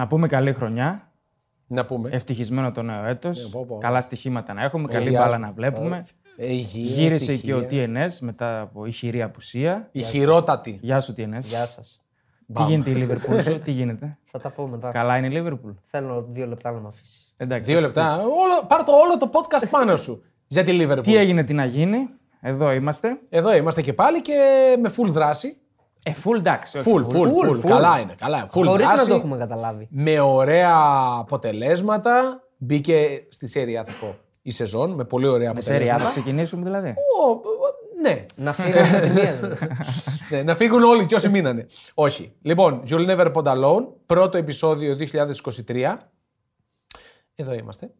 Να πούμε καλή χρονιά. Να πούμε. Ευτυχισμένο το νέο έτος. Καλά στοιχήματα να έχουμε. Καλή μπάλα να βλέπουμε. Γύρισε και ο TNS μετά από ηχηρή απουσία. Ηχηρότατη. Γεια σου, TNS. Γεια σας. Τι γίνεται η Λίβερπουλ σου, τι γίνεται. Θα τα πω μετά. Καλά είναι η Λίβερπουλ. Θέλω 2 λεπτά να με αφήσει. Εντάξει. 2 λεπτά. Πάρ' το όλο το podcast πάνω σου. Για τη Λίβερπουλ. Τι έγινε, τι να γίνει. Εδώ είμαστε. Εδώ είμαστε και πάλι και με full δράση. Full, εντάξει. Full. Καλά είναι. Χωρίς να το έχουμε καταλάβει. Με ωραία αποτελέσματα. Μπήκε στη Σέρια η σεζόν με πολύ ωραία αποτελέσματα. Σέρια θα ξεκινήσουμε δηλαδή. Ναι. Να φύγουν, ναι, να φύγουν όλοι και όσοι μείνανε. Όχι. Λοιπόν, You'll Never Pond Alone, πρώτο επεισόδιο 2023. Εδώ είμαστε.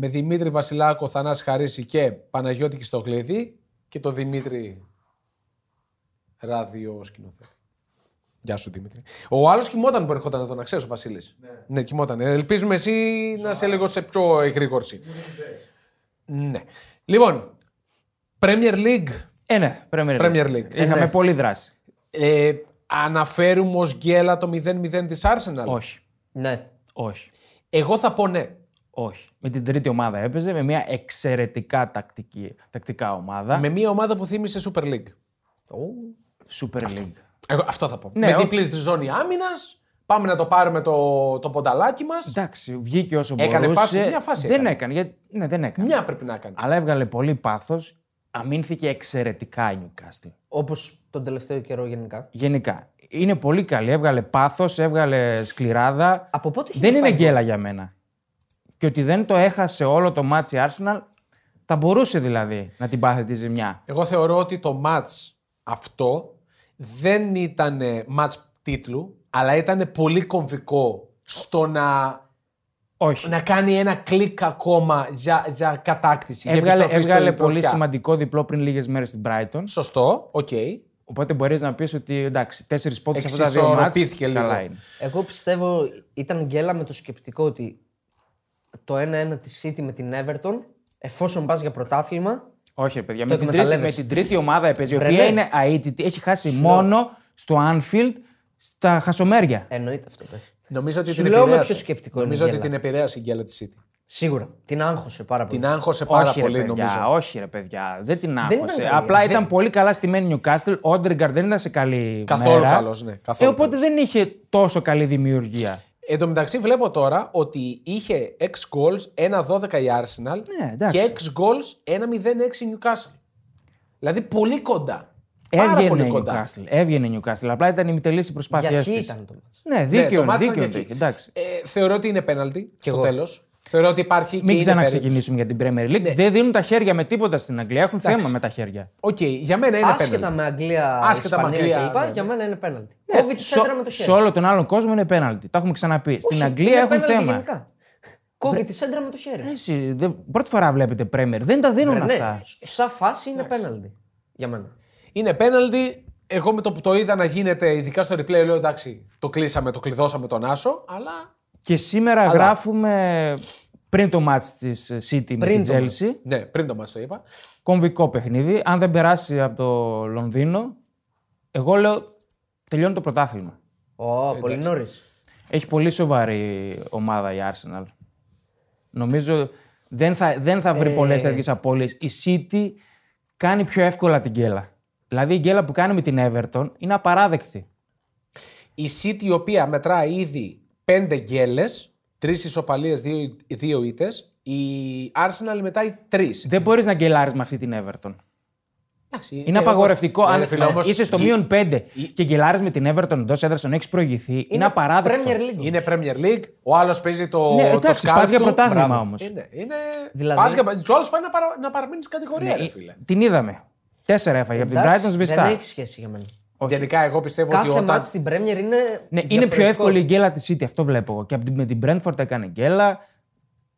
Με Δημήτρη Βασιλάκο, Θανάση Χαρίση και Παναγιώτη Κιστοκλήδη και το Δημήτρη ραδιοσκηνοθέτη. Γεια σου, Δημήτρη. Ο άλλος κοιμόταν που ερχόταν εδώ, να ξέρεις, ο Βασίλης. Ναι, κοιμόταν. Ελπίζουμε εσύ να σε λίγο σε πιο εγρήγορση. Ναι. Λοιπόν. Premier League. Ναι, Premier League. Είχαμε πολύ δράση. Αναφέρουμε ως γκέλα το 0-0 της Arsenal. Όχι. Ναι. Όχι. Εγώ θα πω ναι. Όχι. Με την τρίτη ομάδα έπαιζε, με μια εξαιρετικά τακτικά ομάδα. Με μια ομάδα που θύμισε Super League. Super League. Αυτό θα πω. Ναι, με διπλή ζώνη άμυνας. Πάμε να το πάρουμε το πονταλάκι μας. Εντάξει, βγήκε όσο μπορούσε. Έκανε φάση, μια φάση. Δεν έκανε. Μια πρέπει να έκανε. Αλλά έβγαλε πολύ πάθος. Αμήνθηκε εξαιρετικά η Newcastle. Όπως τον τελευταίο καιρό γενικά. Γενικά. Είναι πολύ καλή. Έβγαλε πάθος, έβγαλε σκληράδα. Από πότε δεν είναι γκέλα για μένα. Και ότι δεν το έχασε όλο το μάτς η Arsenal, θα μπορούσε δηλαδή να την πάθει τη ζημιά. Εγώ θεωρώ ότι το μάτς αυτό δεν ήταν μάτς τίτλου, αλλά ήταν πολύ κομβικό στο να... Όχι. Να κάνει ένα κλικ ακόμα για κατάκτηση. Έβγαλε πολύ σημαντικό διπλό πριν λίγες μέρες στην Brighton. Σωστό, οκ. Okay. Οπότε μπορείς να πεις ότι εντάξει, 4 πόντους αυτά τα 2 μάτς. Εγώ πιστεύω ήταν γκέλα με το σκεπτικό ότι το 1-1 της City με την Everton, εφόσον πας για πρωτάθλημα. Όχι, ρε παιδιά, με την τρίτη ομάδα έπαιζε, η οποία είναι αίτητη, έχει χάσει μόνο στο Anfield στα χασομέρια. Εννοείται αυτό. Νομίζω ότι την επηρέασε η γκέλα της City. Σίγουρα. Την άγχωσε πάρα πολύ. Όχι, ρε παιδιά. Δεν την άγχωσε. Απλά ήταν πολύ καλά στημένη Newcastle. Ο Odegaard δεν ήταν σε καλή καθόλου μέρα. Καλός, ναι. Οπότε δεν είχε τόσο καλή δημιουργία. Εν τω μεταξύ βλέπω τώρα ότι είχε 6 goals 1-12 η Arsenal και 6 goals 1-0-6 η Newcastle. Δηλαδή πολύ κοντά. Έβγαινε η Newcastle. Απλά ήταν ημιτελής η προσπάθειά της. Ναι, δίκαιο. Θεωρώ ότι είναι πέναλτι στο τέλος. Θεωρώ ότι υπάρχει. Μην ξαναξεκινήσουμε για την Premier League. Ναι. Δεν δίνουν τα χέρια με τίποτα στην Αγγλία. Έχουν θέμα με τα χέρια. Okay. Για μένα είναι πέναλτι. Άσχετα με Αγγλία. Κλπ. Ναι. Για μένα είναι πέναλτι. Σε όλο τον άλλον κόσμο είναι πέναλτι. Τα έχουμε ξαναπεί. Όχι, στην Αγγλία έχουν θέμα. Κόβει τη σέντρα με το χέρι. Εσύ, πρώτη φορά βλέπετε Premier. Δεν τα δίνουν αυτά. Σαν φάση είναι πέναλτι. Για μένα. Είναι πέναλτι. Εγώ με το που το είδα να γίνεται, ειδικά στο replay, λέω εντάξει, το κλείσαμε, το κλειδώσαμε τον Άσο, αλλά. Και σήμερα γράφουμε πριν το μάτς της City με την Chelsea. Ναι, πριν το μάτς το είπα. Κομβικό παιχνίδι. Αν δεν περάσει από το Λονδίνο, εγώ λέω τελειώνει το πρωτάθλημα. Πολύ νωρίς. Έχει πολύ σοβαρή ομάδα η Arsenal. Νομίζω δεν θα βρει πολλές τέτοιες απώλειες. Η City κάνει πιο εύκολα την γκέλα. Δηλαδή η γκέλα που κάνει με την Everton είναι απαράδεκτη. Η City η οποία μετράει ήδη 5 γκέλες, 3 ισοπαλίες, 2 ήττες. Η Arsenal μετράει 3. Δεν μπορείς να γκελάρεις με αυτή την Everton. Εντάξει, είναι απαγορευτικό. Αν είσαι στο μείον 5 και γκελάρεις με την Everton εντός έδρας, τον έχεις προηγηθεί. Είναι απαράδεκτο. Είναι Premier League. Ο άλλος παίζει το σκάφτο. Εντάξει, πας για πρωτάθλημα όμως. Του άλλους πάει να παραμείνεις κατηγορία, ρε φίλε. Την είδαμε. 4 έφαγε από την Brighton σβηστά. Δεν έχει σχέση για μένα. Όχι. Γενικά, εγώ πιστεύω ότι κάθε μάτς στην Πρέμιερ είναι. Ναι, είναι πιο εύκολη η γκέλα της City, αυτό βλέπω εγώ. Και με την Brentford έκανε γκέλα.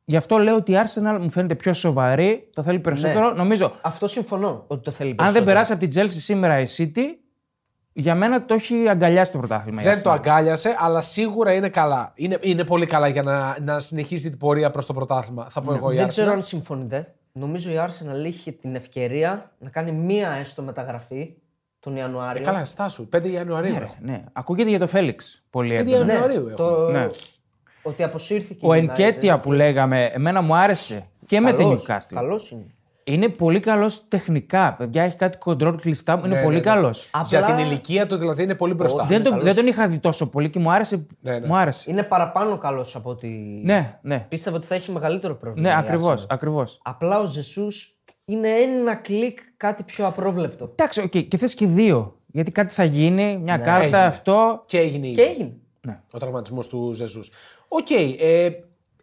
Γι' αυτό λέω ότι η Arsenal μου φαίνεται πιο σοβαρή, το θέλει περισσότερο. Ναι. Νομίζω. Αυτό συμφωνώ ότι το θέλει περισσότερο. Αν δεν περάσει από την Chelsea σήμερα η City, για μένα το έχει αγκαλιάσει το πρωτάθλημα. Δεν το αγκάλιασε, αλλά σίγουρα είναι καλά. Είναι πολύ καλά για να συνεχίσει την πορεία προς το πρωτάθλημα. Θα πω εγώ. Δεν ξέρω αν συμφωνείτε. Νομίζω η Arsenal είχε την ευκαιρία να κάνει μία έστω μεταγραφή. τον Ιανουάριο. Καλά, στάσου. 5 Ιανουαρίου. Ναι, ναι. Ακούγεται για τον Φέλιξ πολύ έντονα. 5 Ιανουαρίου. Ναι, ότι αποσύρθηκε. Ο Ενκέτια που λέγαμε, εμένα μου άρεσε και καλώς, με την Newcastle. Καλός είναι. Είναι πολύ καλός τεχνικά. Παιδιά, έχει κάτι κοντρόλ κλειστά. Είναι πολύ καλός. Απλά... Για την ηλικία του δηλαδή είναι πολύ μπροστά. Δεν τον είχα δει τόσο πολύ και μου άρεσε. Ναι, ναι. Μου άρεσε. Είναι παραπάνω καλός από ότι. Ναι, ναι. Πίστευα ότι θα έχει μεγαλύτερο πρόβλημα. Ναι, ακριβώς. Απλά ο Ζεσούς είναι ένα κλικ κάτι πιο απρόβλεπτο. Εντάξει, okay, και θες και δύο. Γιατί κάτι θα γίνει, μια κάρτα, έγινε. Αυτό. Και έγινε. Ναι. Ο τραυματισμός του Ζεσούς. Οκ. Okay,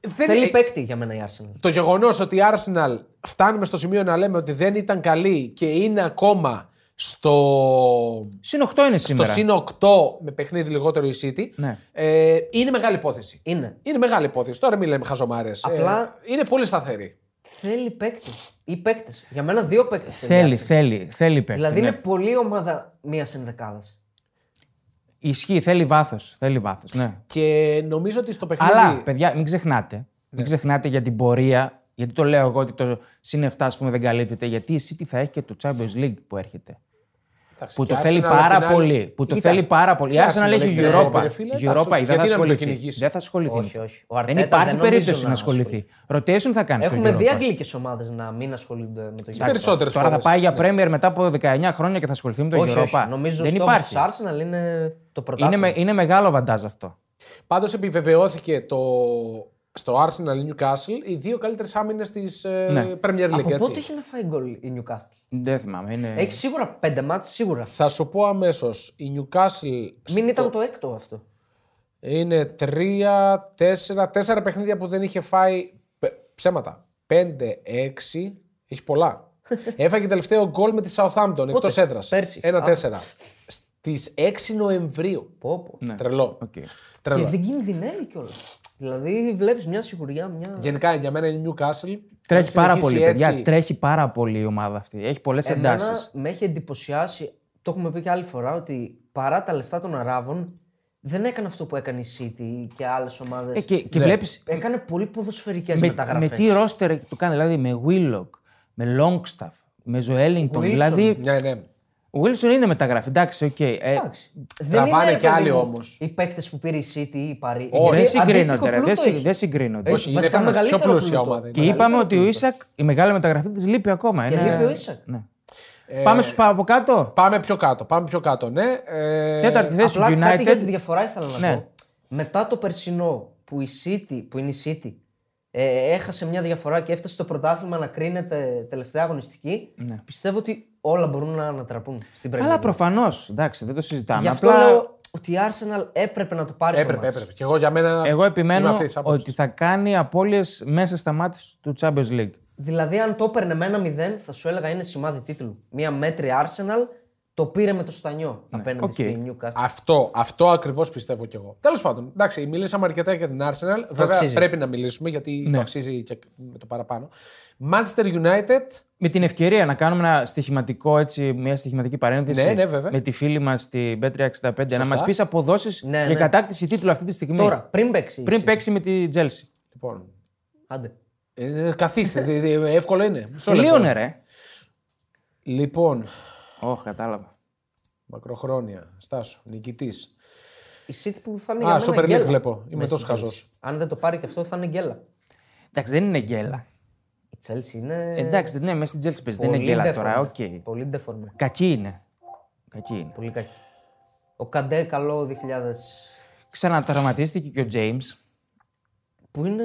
θέλει παίκτη για μένα η Arsenal. Το γεγονός ότι η Arsenal φτάνουμε στο σημείο να λέμε ότι δεν ήταν καλή και είναι ακόμα στο. Συν 8 είναι σήμερα. Στο συν 8 με παιχνίδι λιγότερο η City. Ναι. Είναι μεγάλη υπόθεση. Είναι μεγάλη υπόθεση. Τώρα μην λέμε χαζομάρες. Απλά. Είναι πολύ σταθερή. Θέλει παίκτη. Ή παίκτες. Για μένα δύο παίκτες. Θέλει παίκτη. Δηλαδή είναι πολύ ομάδα μία ενδεκάδα. Ισχύει, θέλει βάθος. Ναι. Και νομίζω ότι στο παιχνίδι. Αλλά, παιδιά, μην ξεχνάτε. Ναι. Μην ξεχνάτε για την πορεία. Γιατί το λέω εγώ ότι το συν 7 ας πούμε, δεν καλύπτεται. Γιατί η City θα έχει και το Champions League που έρχεται. Εντάξει, που το θέλει πάρα πολύ. Η Arsenal έχει Europa. Δεν θα ασχοληθεί. Όχι. Δεν υπάρχει περίπτωση να ασχοληθεί. Rotation θα κάνει. Έχουμε δει αγγλικές ομάδες να μην ασχολούνται με το Europa. Περισσότερες. Τώρα θα πάει για Premier μετά από 19 χρόνια και θα ασχοληθεί με το Europa. Νομίζω ότι το Arsenal είναι το πρωτάθλημα. Είναι μεγάλο βαντάζ αυτό. Πάντως επιβεβαιώθηκε στο Arsenal Newcastle οι δύο καλύτερες άμυνες της Premier League. Από πότε είχε να φάει γκολ η Newcastle? Δεν θυμάμαι. Έχει σίγουρα 5 μάτς σίγουρα. Θα σου πω αμέσως. Η Newcastle. Μην ήταν το έκτο αυτό. Είναι 3-4 παιχνίδια που δεν είχε φάει. Ψέματα. 5-6. Έχει πολλά. Έφαγε τελευταίο γκολ με τη Southampton εκτός έδρας. 1-4. Στις 6 Νοεμβρίου. Ναι. Τρελό. Okay. Τρελό. Και δεν κινδυνεύει κιόλας. Δηλαδή βλέπεις μια σιγουριά, μια. Γενικά για μένα είναι Newcastle. Τρέχει πάρα πολύ. Παιδιά, τρέχει πάρα πολύ η ομάδα αυτή. Έχει πολλές εντάσεις. Με έχει εντυπωσιάσει, το έχουμε πει και άλλη φορά, ότι παρά τα λεφτά των Αράβων δεν έκανε αυτό που έκανε η City και άλλες ομάδες. Και βλέπεις. Έκανε πολύ ποδοσφαιρικές μεταγραφές. Με τι ρόστερ το κάνει, δηλαδή με Willock, με Longstaff, με Joelinton. Δηλαδή. Ναι. Ο Wilson είναι μεταγραφή, εντάξει, οκ. Τραβάνε κι άλλοι όμως. Οι παίκτες που πήρε η City ή η Παρί. Δεν συγκρίνονται. Όχι, είναι πιο πλούσια ομάδα. Και είπαμε ότι ο Ίσακ, η μεγάλη μεταγραφή της λείπει ακόμα. Και λείπει ο Ίσακ. Πάμε στους από κάτω. Πάμε πιο κάτω, ναι. Τέταρτη θέση του United. Απλά κάτι για τη διαφορά ήθελα να πω. Μετά το περσινό που είναι η City έχασε μια διαφορά και έφτασε στο πρωτάθλημα να κρίνεται τελευταία αγωνιστική, πιστεύω ότι όλα μπορούν να ανατραπούν στην Premier League. Αλλά προφανώς, εντάξει, δεν το συζητάμε. Γι' αυτό λέω ότι η Arsenal έπρεπε να το πάρει. Έπρεπε. Και εγώ για μένα. Εγώ επιμένω ότι θα κάνει απώλειες μέσα στα μάτς του Champions League. Δηλαδή, αν το έπαιρνε με 1-0, θα σου έλεγα είναι σημάδι τίτλου. Μια μέτρη Arsenal το πήρε με το στανιό απέναντι στη Newcastle. Αυτό ακριβώς πιστεύω κι εγώ. Τέλος πάντων, εντάξει, μιλήσαμε αρκετά για την Arsenal. Βέβαια, πρέπει να μιλήσουμε γιατί το αξίζει και με το παραπάνω. Manchester United. Με την ευκαιρία να κάνουμε ένα στοιχηματικό, έτσι, μια στοιχηματική παρένθεση με τη φίλη μας την Bet365 να μας πεις αποδόσεις για κατάκτηση τίτλου αυτή τη στιγμή. Τώρα, πριν παίξει με τη Chelsea. Λοιπόν. Άντε. Καθίστε, εύκολο είναι. Τελείωνε, ρε. Λοιπόν. Όχι, κατάλαβα. Μακροχρόνια. Στάσου, νικητής. Η City που θα είναι για μένα Super League βλέπω. Είμαι τόσο χαζός. Αν δεν το πάρει και αυτό θα είναι γκέλα. Εντάξει, δεν είναι γκέλα. Chelsea είναι... Εντάξει, ναι, μέσα στην Chelsea παίζει. Δεν είναι γκέλα τώρα. Okay. Πολύ ντεφορμέ. Κακή είναι. Πολύ κακή. Ο Καντέ, καλό 2000. Ξανατραυματίστηκε και ο James. Που είναι.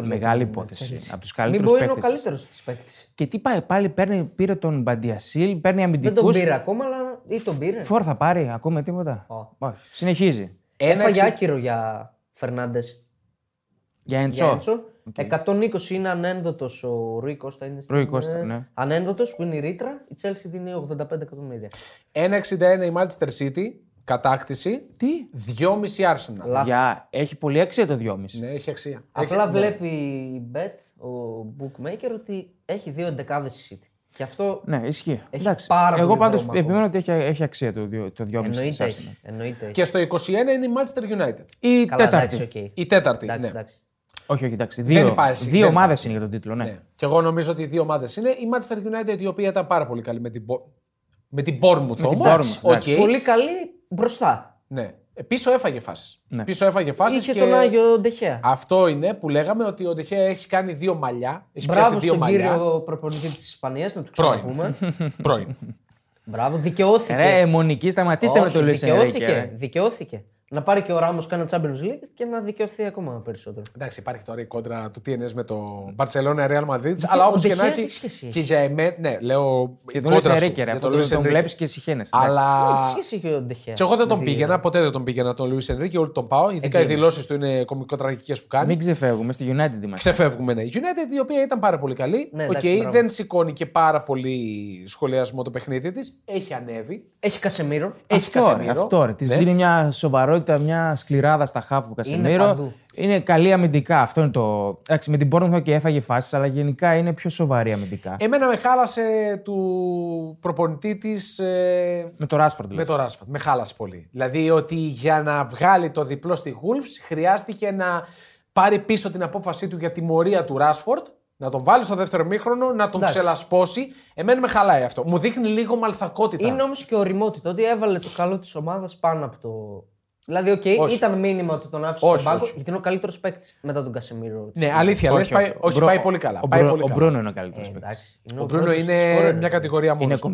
Μεγάλη υπόθεση. Από τους καλύτερους παίκτες. Είναι ο καλύτερος της παίκτης. Και τι πάει πάλι, πήρε τον Μπαντιασίλ, παίρνει αμυντικούς. Δεν τον πήρε ακόμα, αλλά ή τον πήρε. Φορ θα πάρει, ακόμα τίποτα. Oh. Συνεχίζει. Έφαγε άκυρο για Φερνάντες. Για Έντσο. 120 είναι ανένδοτος ο Ρούι Κώστα. Ανένδοτος που είναι η ρήτρα, η Chelsea δίνει 85 εκατομμύρια. 1,61 η Manchester City, κατάκτηση. Τι? 2,5 Arsenal. Έχει πολύ αξία το 2,5. Ναι, έχει αξία. Απλά βλέπει η Bet, ο bookmaker, ότι έχει δύο εντεκάδες η City. Και αυτό ισχύει. Εγώ πάντως επιμένω ότι έχει αξία το 2,5. Εννοείται. Και στο 21 είναι η Manchester United. Η τέταρτη. Όχι, εντάξει. Δύο ομάδες είναι για τον τίτλο, ναι. Και εγώ νομίζω ότι οι δύο ομάδες είναι. Η Manchester United, η οποία ήταν πάρα πολύ καλή με την Με την Bournemouth όμως. Okay. Πολύ καλή μπροστά. Ναι. Πίσω έφαγε φάσεις. Ναι. Είχε και τον Άγιο Ντεχέα. Αυτό είναι που λέγαμε ότι ο Ντεχέα έχει κάνει δύο μαλλιά. Μπράβο στον κύριο προπονητή της Ισπανίας, να του ξαναπούμε. Πρώην. Μπράβο, δικαιώθηκε. Ρε, μονική, σταματήστε. Όχι, με το Λουίς Ενρίκε. Δικαιώθηκε. Να πάρει και ο Ράμος κάνα Champions League και να δικαιωθεί ακόμα περισσότερο. Εντάξει, υπάρχει τώρα η κόντρα του TNS με το Barcelona Real Madrid. Αλλά όπως και να έχει. Και για εμένα, ναι, λέω. Και τον Λουίς Ενρίκε, ρε. Τον βλέπει και συχαίνεσαι. Αλλά. Τι σχέση και ο Ντεχέα. Και εγώ δεν τον πήγαινα, ποτέ δεν τον πήγαινα τον Λουίς Ενρίκε, ούτε τον πάω. Ειδικά οι δηλώσεις του είναι κωμικοτραγικές που κάνει. Μην ξεφεύγουμε, στη United είμαστε. Ξεφεύγουμε, ναι. Η United η οποία ήταν πάρα πολύ καλή. Δεν σηκώνει και πάρα πολύ σχολιασμό το παιχνίδι τη. Έχει ανέβει. Έχει Κασεμίρο. Αυτό τη δίνει μια σοβαρότητα. Μια σκληράδα στα χαφ του Κασεμίρο. Είναι καλή αμυντικά. Αυτό είναι το. Εντάξει, με την Bournemouth και έφαγε φάσεις, αλλά γενικά είναι πιο σοβαρή αμυντικά. Εμένα με χάλασε του προπονητή της. Με το Rashford. Με χάλασε πολύ. Δηλαδή ότι για να βγάλει το διπλό στη Wolves χρειάστηκε να πάρει πίσω την απόφασή του για τιμωρία του Rashford, να τον βάλει στο δεύτερο ημίχρονο, να τον ξελασπώσει. Εμένα με χαλάει αυτό. Μου δείχνει λίγο μαλθακότητα. Είναι όμως και ωριμότητα ότι έβαλε το καλό της ομάδας πάνω από το. Δηλαδή, okay, ήταν μήνυμα του τον άφησε στον πάγκο, γιατί είναι ο καλύτερος παίκτης μετά τον Κασεμίρο. Ναι, αλήθεια. Πάει πολύ καλά. Ο Μπρούνο είναι ο καλύτερος παίκτης. Ο Μπρούνο είναι μια κατηγορία μόνος του.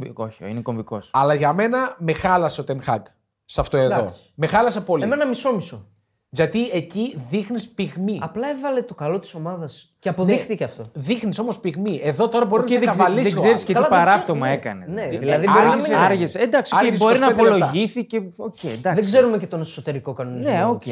Είναι κομβικός. Αλλά για μένα με χάλασε ο Ten Hag σε αυτό εδώ. Με χάλασε πολύ. Εμένα μισό-μισό. Γιατί εκεί δείχνεις πυγμή. Απλά έβαλε το καλό της ομάδας και αποδείχτηκε αυτό. Δείχνεις όμως πυγμή. Εδώ τώρα μπορεί να καβαλήσει. Δεν ξέρεις και τι παράπτωμα έκανε. Ναι, δηλαδή άργησε. Εντάξει, μπορεί να απολογηθεί και. Δεν ξέρουμε και τον εσωτερικό κανονισμό. Ναι, οκ.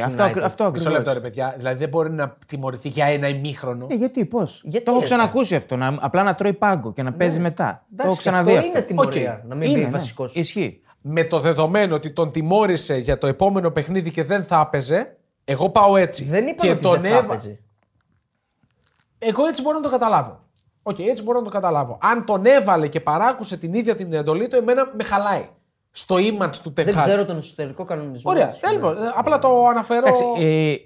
Αυτό ακριβώς. Μισό λεπτό, ρε παιδιά. Δηλαδή δεν μπορεί να τιμωρηθεί για ένα ημίχρονο. Γιατί, πώς. Το έχω ξανακούσει αυτό. Απλά να τρώει πάγκο και να παίζει μετά. Το έχω ξαναδεί. Αυτό είναι τιμωρία. Να μην πει βασικό. Ισχύει. Με το δεδομένο ότι τον τιμώρησε για το επόμενο παιχνίδι και δεν θα έπαιζε. Εγώ πάω έτσι. Δεν είπα και τον έβαζε. Εγώ έτσι μπορώ να το καταλάβω. Αν τον έβαλε και παράκουσε την ίδια την εντολή του, εμένα με χαλάει. Στο image του Ten Hag. Δεν ξέρω τον εσωτερικό κανονισμό. Ωραία, απλά το αναφέρω.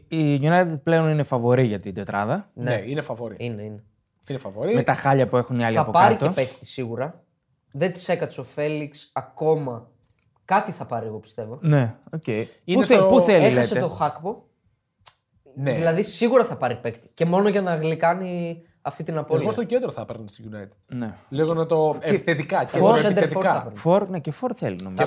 Η United πλέον είναι φαβορή για την τετράδα. Ναι, είναι φαβορή. Είναι φαβορή. Με τα χάλια που έχουν οι άλλοι από κάτω. Θα πάρει και παίχτη σίγουρα. Δεν τη έκατσε ο Φέλιξ ακόμα. Κάτι θα πάρει, εγώ πιστεύω. Ναι, οκ. Πού θέλει. Έχασε λέτε. Το Χάκπο. Ναι. Δηλαδή σίγουρα θα πάρει παίκτη. Και μόνο για να γλυκάνει αυτή την απώλεια. Εγώ στο κέντρο θα παίρνει στη United. Ναι. Λίγο να το. Επιθετικά. Φορ, ναι, και φορ θέλει νομίζω.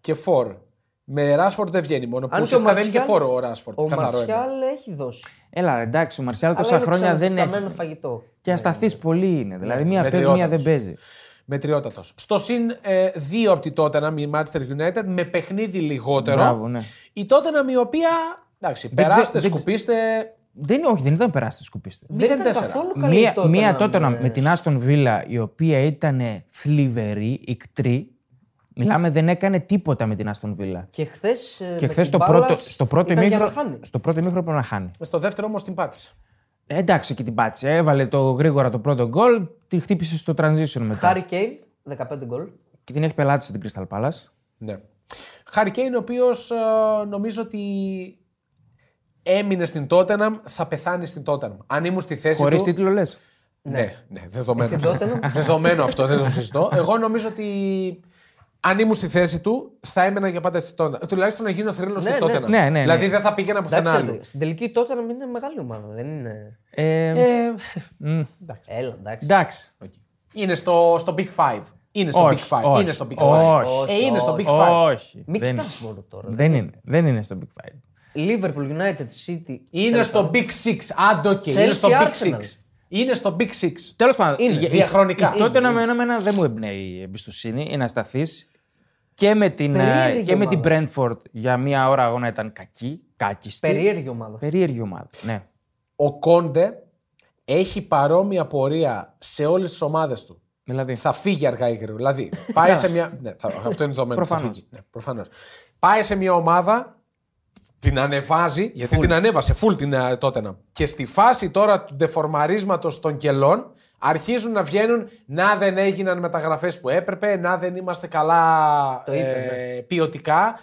Και φορ. Με Rashford δεν βγαίνει μόνο. Αν ουσιαστικά δεν είναι και φορ ο Rashford. Ο Μαρσιάλ έχει δώσει. Έλα, εντάξει, ο Μαρσιάλ τόσα χρόνια δεν είναι. Και ασταθής πολύ είναι. Δηλαδή μία παίζει, μία δεν παίζει. Μετριότατος. Στο συν 2 από τη Tottenham, η Manchester United, με παιχνίδι λιγότερο. Μπράβο, ναι. Η Tottenham η οποία. Εντάξει, περάστε, σκουπίστε. Όχι, δεν ήταν περάστε, σκουπίστε. Δεν ήταν καθόλου καλή. Μία Tottenham με την Aston Villa η οποία ήταν θλιβερή, ικτρή. Μιλάμε, δεν έκανε τίποτα με την Aston Villa. Και χθες. Και χθες στο πρώτο ημίχρονο πρέπει να χάνει. Στο δεύτερο όμως την πάτησε. Εντάξει και την πάτησε. Έβαλε το γρήγορα το πρώτο γκολ, τη χτύπησε στο transition μετά. Harry Kane, 15 γκολ. Και την έχει πελάτηση την Crystal Palace. Ναι. Harry Kane, ο οποίος νομίζω ότι έμεινε στην Tottenham, θα πεθάνει στην Tottenham. Αν ήμουν στη θέση χωρίς του. Χωρίς τίτλο λες. Ναι, δεδομένο. Δεδομένο αυτό, δεν το συζητώ. Εγώ νομίζω ότι. Αν ήμουν στη θέση του, θα έμενα για πάντα στη Tottenham. Τουλάχιστον να γίνω θρύλος στη Tottenham. Ναι. Δηλαδή δεν θα πήγαινα πουθενά άλλο. Στην τελική Tottenham είναι μεγάλη ομάδα, δεν είναι. Εντάξει. Έλα, εντάξει. Okay. Είναι στο Big Five. Είναι στο Big Five. Όχι. Μην κοιτάς μόνο τώρα. Δεν είναι στο Big Five. Liverpool, United City. Είναι στο Big Six. Είναι στο Big Six. Τέλος πάντων, διαχρονικά. Τότε εμένα δεν μου εμπνέει η εμπιστοσύνη, είναι ασταθής. Και με την Brentford για μία ώρα αγώνα ήταν κακίστη. Περίεργη ομάδα. Ναι. Ο Κόντε έχει παρόμοια πορεία σε όλες τις ομάδες του. Δηλαδή. Θα φύγει αργά ή γρήγορα. Δηλαδή, πάει σε μια. Ναι, αυτό είναι δεδομένο. Προφανώς. Πάει σε μια ομάδα. Την ανεβάζει, γιατί την ανέβασε full την Tottenham. Και στη φάση τώρα του ντεφορμαρίσματος των κελών αρχίζουν να βγαίνουν να δεν έγιναν μεταγραφές που έπρεπε, να δεν είμαστε καλά ποιοτικά.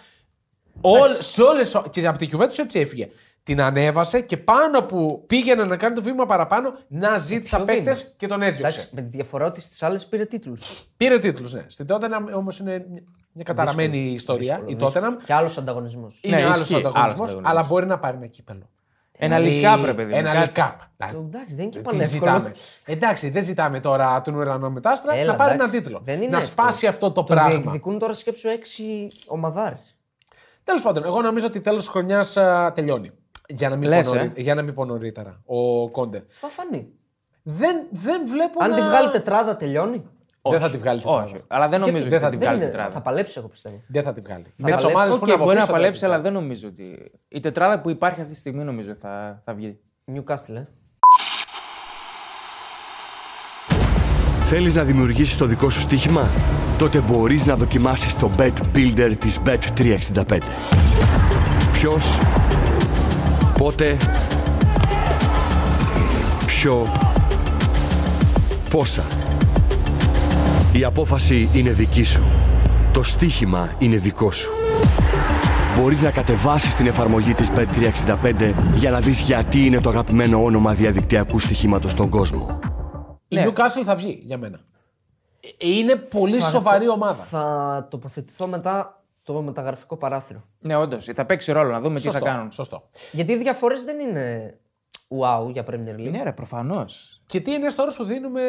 Σε όλες, και από την Juventus έτσι έφυγε. την ανέβασε και πάνω που πήγαινε να κάνει το βήμα παραπάνω, να ζήτησα παίκτες και τον έδιωξε. Με τη διαφορά ότι στις άλλες πήρε τίτλους. Πήρε τίτλους, ναι. Στην Τότεναμ όμως είναι μια καταραμένη ιστορία. Η Τότεναμ. Και άλλος ανταγωνισμός. Είναι άλλος ανταγωνισμός, αλλά μπορεί να πάρει ένα κύπελλο. Ένα λικάπ, ρε παιδί. Ένα λικάπ. Εντάξει, δεν είναι και παλεύκολο. Εντάξει, δεν ζητάμε τώρα τον ουρανό μετάστρα. Έλα, να πάρει εντάξει, ένα τίτλο. Να σπάσει αυτό το πράγμα. Το διεκδικούν τώρα σκέψου 6 ομαδάρες. Τέλος πάντων, εγώ νομίζω ότι τέλος χρονιάς τελειώνει. Για να μην πω νωρίτερα, ο Κόντε. Θα φανεί. Δεν βλέπω. Αν τη βγάλει τετράδα, τελειώνει. Δεν θα τη βγάλει τετράδα. Αλλά δεν νομίζω ότι θα τη βγάλει τετράδα. Θα παλέψει, εγώ πιστεύω. Δεν θα τη βγάλει. Με τις ομάδες που μπορεί να παλέψει, αλλά δεν νομίζω ότι. Η τετράδα που υπάρχει αυτή τη στιγμή νομίζω θα βγει. Newcastle, Θέλεις να δημιουργήσεις το δικό σου στοίχημα? Τότε μπορείς να δοκιμάσεις το Bet Builder της Bet365. Ποιος, πότε, ποιο, πόσα. Η απόφαση είναι δική σου. Το στοίχημα είναι δικό σου. Μπορείς να κατεβάσεις την εφαρμογή της Bet365 για να δεις γιατί είναι το αγαπημένο όνομα διαδικτυακού στοιχήματος στον κόσμο. Η Newcastle θα βγει για μένα. Είναι πολύ σοβαρή ομάδα. Θα τοποθετηθώ μετά το μεταγραφικό παράθυρο. Ναι, όντως. Θα παίξει ρόλο να δούμε τι θα κάνουν. Σωστό. Γιατί οι διαφορές δεν είναι wow για Premier League. Ναι, ρε, προφανώς. Και τι είναι τώρα, σου δίνουμε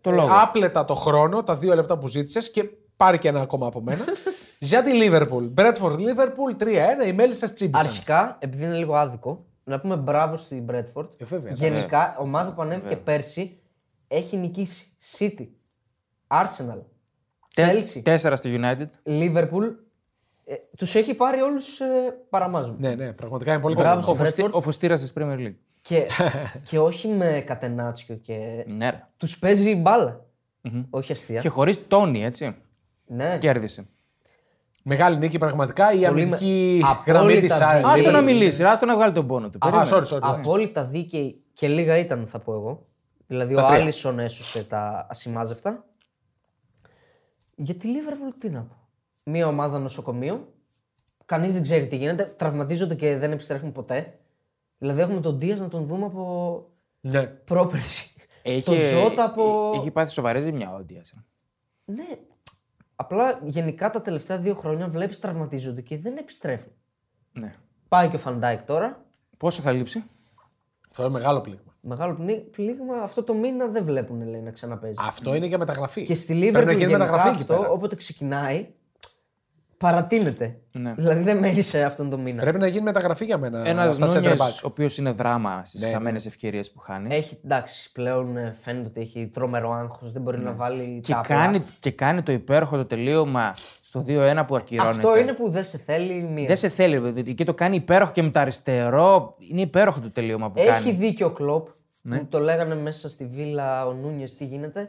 το άπλετα το χρόνο, τα 2 λεπτά που ζήτησες και πάρει και ένα ακόμα από μένα. Για τη Liverpool. Bradford Liverpool 3-1. Οι Μέλισσες τσίμπησαν. Αρχικά, επειδή είναι λίγο άδικο, να πούμε μπράβο στην Bradford. Γενικά, ομάδα που ανέβηκε πέρσι. Έχει νικήσει City, Arsenal, Chelsea, 4 στη United, Liverpool. Τους έχει πάρει όλους παραμάζουν. Ναι, ναι, πραγματικά είναι πολύ καλό. Ο φωστήρας της Premier League. Και όχι με κατενάτσιο και... Ναι. Τους παίζει μπάλα, όχι αστεία. Και χωρίς Τόνι, έτσι, ναι. Κέρδισε. Μεγάλη νίκη πραγματικά, η αμυντική γραμμή της Άρη. Άστο να μιλήσει, άστο να βγάλει τον πόνο του. Απόλυτα δίκαιη και λίγα ήταν, θα πω εγώ. Δηλαδή ο Άλισον έσωσε τα ασημάζευτα. Για τη Λίβερπουλ τι να πω. Μία ομάδα νοσοκομείο. Κανείς δεν ξέρει τι γίνεται. Τραυματίζονται και δεν επιστρέφουν ποτέ. Δηλαδή έχουμε τον Ντίας να τον δούμε από πρόπερση. Τον Ζώτα από... Έχει πάθει σοβαρές ζημιά ο Ντίας. Ναι. Απλά γενικά τα τελευταία 2 χρόνια βλέπεις τραυματίζονται και δεν επιστρέφουν. Ναι. Πάει και ο Φαντάικ τώρα. Πόσο θα λείψει? Θα είναι μεγάλο πλήγμα. Μεγάλο πλήγμα, αυτό το μήνα δεν βλέπουν, λέει, να ξαναπέζει. Αυτό είναι για μεταγραφή. Και στη Liverpool γενικά αυτό, όποτε ξεκινάει, παρατείνεται. Ναι. Δηλαδή δεν μένει σε αυτόν τον μήνα. Πρέπει να γίνει μεταγραφή για μένα. Ένας Νούνιες, ο οποίος είναι δράμα στις χαμένες ευκαιρίες που χάνει. Έχει, εντάξει, πλέον φαίνεται ότι έχει τρομερό άγχος, δεν μπορεί να βάλει τα απλά. Και κάνει το υπέροχο το τελείωμα στο 2-1 που ακυρώνεται. Αυτό είναι που δεν σε θέλει μία. Δεν σε θέλει, βέβαια. Και το κάνει υπέροχο και με το αριστερό. Είναι υπέροχο το τελείωμα που κάνει. Έχει δίκιο ο Κλοπ. Ναι. Που το λέγανε μέσα στη Βίλα ο Νούνιες τι γίνεται.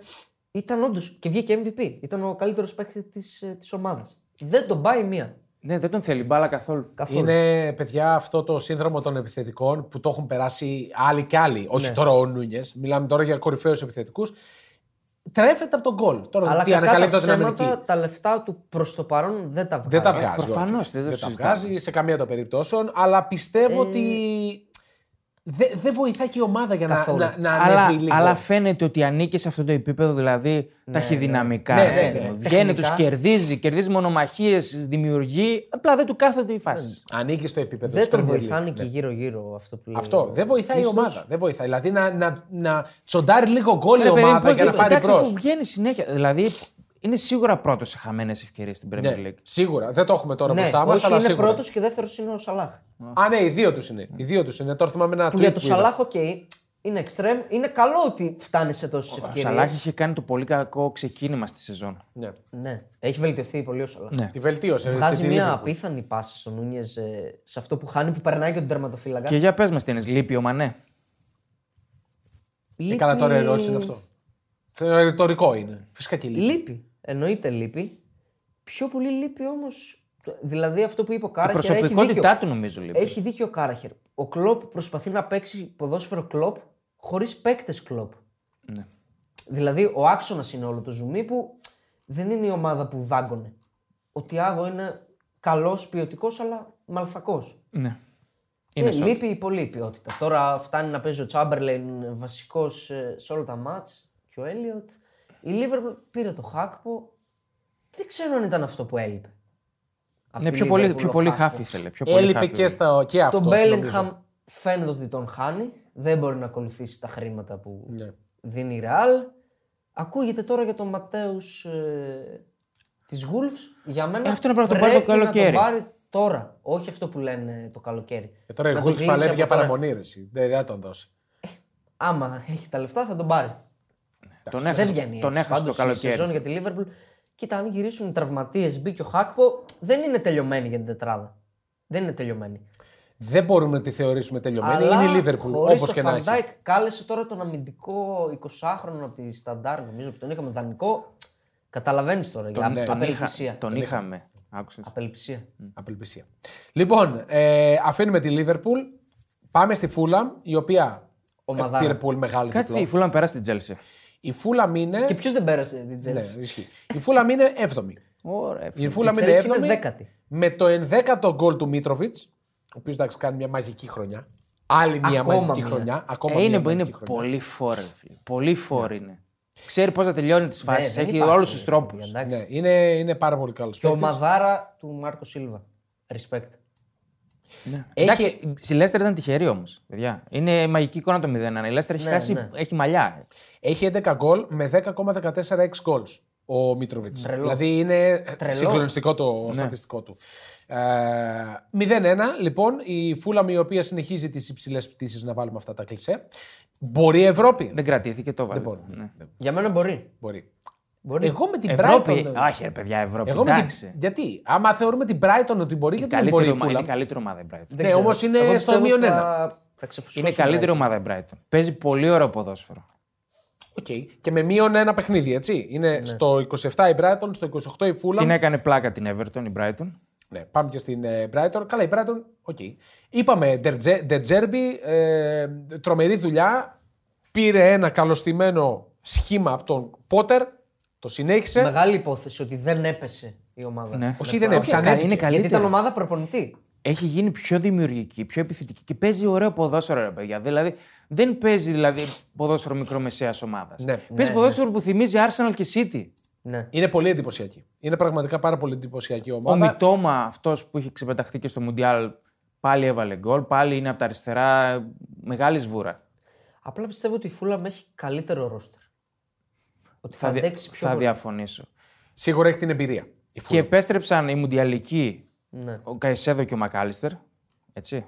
Ήταν όντως και βγήκε MVP. Ήταν ο καλύτερος παίκτης της ομάδας. Δεν τον πάει μία. Ναι, δεν τον θέλει μπάλα καθόλου. Είναι, παιδιά, αυτό το σύνδρομο των επιθετικών που το έχουν περάσει άλλοι κι άλλοι. Ναι. Όχι τώρα ο Νούνιες. Μιλάμε τώρα για κορυφαίους επιθετικούς. Τρέφεται από τον γκολ. Αλλά τι ανακαλύπτω την Αμερική. Τα λεφτά του προς το παρόν δεν τα βγάζει. Δεν τα βγάζει. Προφανώς δεν τα βγάζει σε καμία των περιπτώσεων. Αλλά πιστεύω ότι. Δεν βοηθάει και η ομάδα για να ανέβει λίγο. Αλλά φαίνεται ότι ανήκει σε αυτό το επίπεδο, δηλαδή ταχυδυναμικά. Ναι. Βγαίνει, τους κερδίζει μονομαχίες, δημιουργεί. Απλά δεν του κάθεται η φάση. Ανήκει στο επίπεδο. Δεν τον βοηθάνε και γύρω-γύρω αυτό που λέει. Αυτό. Δεν βοηθάει η ομάδα. Δεν βοηθάει. Δηλαδή να τσοντάρει λίγο γκολ η ομάδα για να πάρει μπρος. Εντάξει, αφού βγαίνει συνέχεια. Δηλαδή είναι σίγουρα πρώτος σε χαμένες ευκαιρίες στην Premier League. Σίγουρα. Δεν το έχουμε τώρα μπροστά μας. Όχι, είναι πρώτος και δεύτερος είναι ο Σαλάχ. Α, ναι, οι δύο τους είναι. Τώρα θυμάμαι ένα tweet. Για το Σαλάχ, είναι extreme. Είναι καλό ότι φτάνει σε τόσες ευκαιρίες. Ο Σαλάχ είχε κάνει το πολύ κακό ξεκίνημα στη σεζόν. Ναι. Έχει βελτιωθεί πολύ ο Σαλάχ. Ναι. Τη βελτίωσε. Βγάζει μια απίθανη πάση στον Νούνιες σε αυτό που χάνει, που περνάει και τον τερματοφύλακα. Και για πες μας τι είναι, λείπει ο Μανέ. Καλά, τώρα ερώτηση είναι αυτό. Ρητορικό είναι. Φυσικά και λείπει. Εννοείται λείπει. Πιο πολύ λείπει όμως. Δηλαδή αυτό που είπε ο Κάραχερ. Η προσωπικότητά του νομίζω λείπει. Έχει δίκιο ο Κάραχερ. Ο Κλοπ προσπαθεί να παίξει ποδόσφαιρο Κλοπ χωρίς παίκτες Κλοπ. Ναι. Δηλαδή ο άξονας είναι όλο το ζουμί που δεν είναι η ομάδα που δάγκωνε. Ο Τιάγο είναι καλός, ποιοτικός αλλά μαλθακός. Ναι. Λείπει η πολλή ποιότητα. Τώρα φτάνει να παίζει ο Chamberlain βασικός σε όλα τα μάτς και ο Elliot. Η Liverpool πήρε το Χάκπο. Δεν ξέρω αν ήταν αυτό που έλειπε. Ναι, πιο πολύ χάφι ήθελε. Έλειπε και αυτό. Τον Bellingham φαίνεται ότι τον χάνει. Δεν μπορεί να ακολουθήσει τα χρήματα που δίνει η Real. Ακούγεται τώρα για τον Ματέους της Wolves. Για μένα αυτό πρέπει να τον πάρει τώρα. Όχι αυτό που λένε το καλοκαίρι. Τώρα η Wolves παλεύει για παραμονή. Δεν θα τον δώσει. Άμα έχει τα λεφτά θα τον πάρει. Δεν βγαίνει έτσι. Πάντως το σεζόν για τη Λίβερπουλ. Κοίτα, αν γυρίσουν οι τραυματίες, μπει και ο Χάκπο, δεν είναι τελειωμένη για την τετράδα. Δεν είναι τελειωμένη. Δεν μπορούμε να τη θεωρήσουμε τελειωμένη. Αλλά είναι η Λίβερπουλ, όπως και να έχει. Ο Φαν Ντάικ κάλεσε τώρα τον αμυντικό 20χρονο από τη Σταντάρ, νομίζω που τον είχαμε δανεικό. Καταλαβαίνεις τώρα για την απελπισία. Τον είχαμε. Άκουσες. Απελπισία. Λοιπόν, αφήνουμε τη Λίβερπουλ. Πάμε στη Φούλαμ, η οποία πήρε πολύ μεγάλη διπλό. Κάτσε, η Φούλαμ πέρασε την Τζέλσι. Η Φούλαμ είναι. Και ποιο δεν πέρασε την Τζέλσι. Ναι, ισχύει. Η Φούλαμ είναι 7η. Η Φούλαμ είναι 7η. Με το 11ο γκολ του Μίτροβιτς, ο οποίος εντάξει κάνει μια μαγική χρονιά. Άλλη μια μαγική χρονιά. Είναι πολύ φόρ. Πολύ φόρ είναι. Ξέρει πώς να τελειώνει τις φάσεις. Ναι, έχει όλους τους τρόπους. Ναι, είναι πάρα πολύ καλός. Και ο Μαδάρα του Μάρκο Σίλβα. Respect. Ναι. Εντάξει, η Λέστερ ήταν τυχερή όμως. Είναι μαγική εικόνα το 0-1. Η Λέστερ έχει μαλλιά. Έχει 11 γκολ με 10,14 goals ο Μίτροβιτς. Δηλαδή είναι συγκλονιστικό το στατιστικό του. 0-1 λοιπόν, η Φούλαμ η οποία συνεχίζει τις υψηλές πτήσεις, να βάλουμε αυτά τα κλισέ. Μπορεί η Ευρώπη. Δεν κρατήθηκε το βάλε. Ναι. Για μένα μπορεί. Εγώ με την Brighton. Όχι, ρε παιδιά, Ευρώπη. Γιατί, άμα θεωρούμε την Brighton ότι μπορεί, γιατί δεν μπορεί η Φούλαμ. Είναι καλύτερη ομάδα η Brighton. Ναι, όμως είναι στο -1. Είναι καλύτερη ομάδα η Brighton. Παίζει πολύ ωραίο ποδόσφαιρο. Okay. Και με -1 παιχνίδι, έτσι. Είναι στο 27 η Brighton, στο 28 η Fulham. Την έκανε πλάκα την Everton, η Brighton. Ναι, πάμε και στην Brighton. Καλά, η Brighton, okay. Είπαμε, De Zerbi, τρομερή δουλειά. Πήρε ένα καλωστημένο σχήμα από τον Potter. Το συνέχισε. Μεγάλη υπόθεση ότι δεν έπεσε η ομάδα. Ναι. Όχι, δεν έπεσε. Είναι καλύτερη. Γιατί ήταν ομάδα προπονητή. Έχει γίνει πιο δημιουργική, πιο επιθετική και παίζει ωραίο ποδόσφαιρο, ρε παιδιά. Δηλαδή, δεν παίζει ποδόσφαιρο μικρομεσαίας ομάδας. Ναι. Παίζει ποδόσφαιρο που θυμίζει Arsenal και City. Ναι. Είναι πολύ εντυπωσιακή. Είναι πραγματικά πάρα πολύ εντυπωσιακή ομάδα. Ο Μιτόμα, αυτός που είχε ξεπεταχθεί και στο Μουντιάλ, πάλι έβαλε γκολ. Πάλι είναι από τα αριστερά μεγάλη σβούρα. Απλά πιστεύω ότι η Φούλαμ έχει καλύτερο ρόστερ. Ότι θα αντέξει πιο. Θα διαφωνήσω. Σίγουρα έχει την εμπειρία. Και επέστρεψαν οι μουντιαλικοί. Ναι. Ο Καϊσέδο και ο Μακάλιστερ. Έτσι.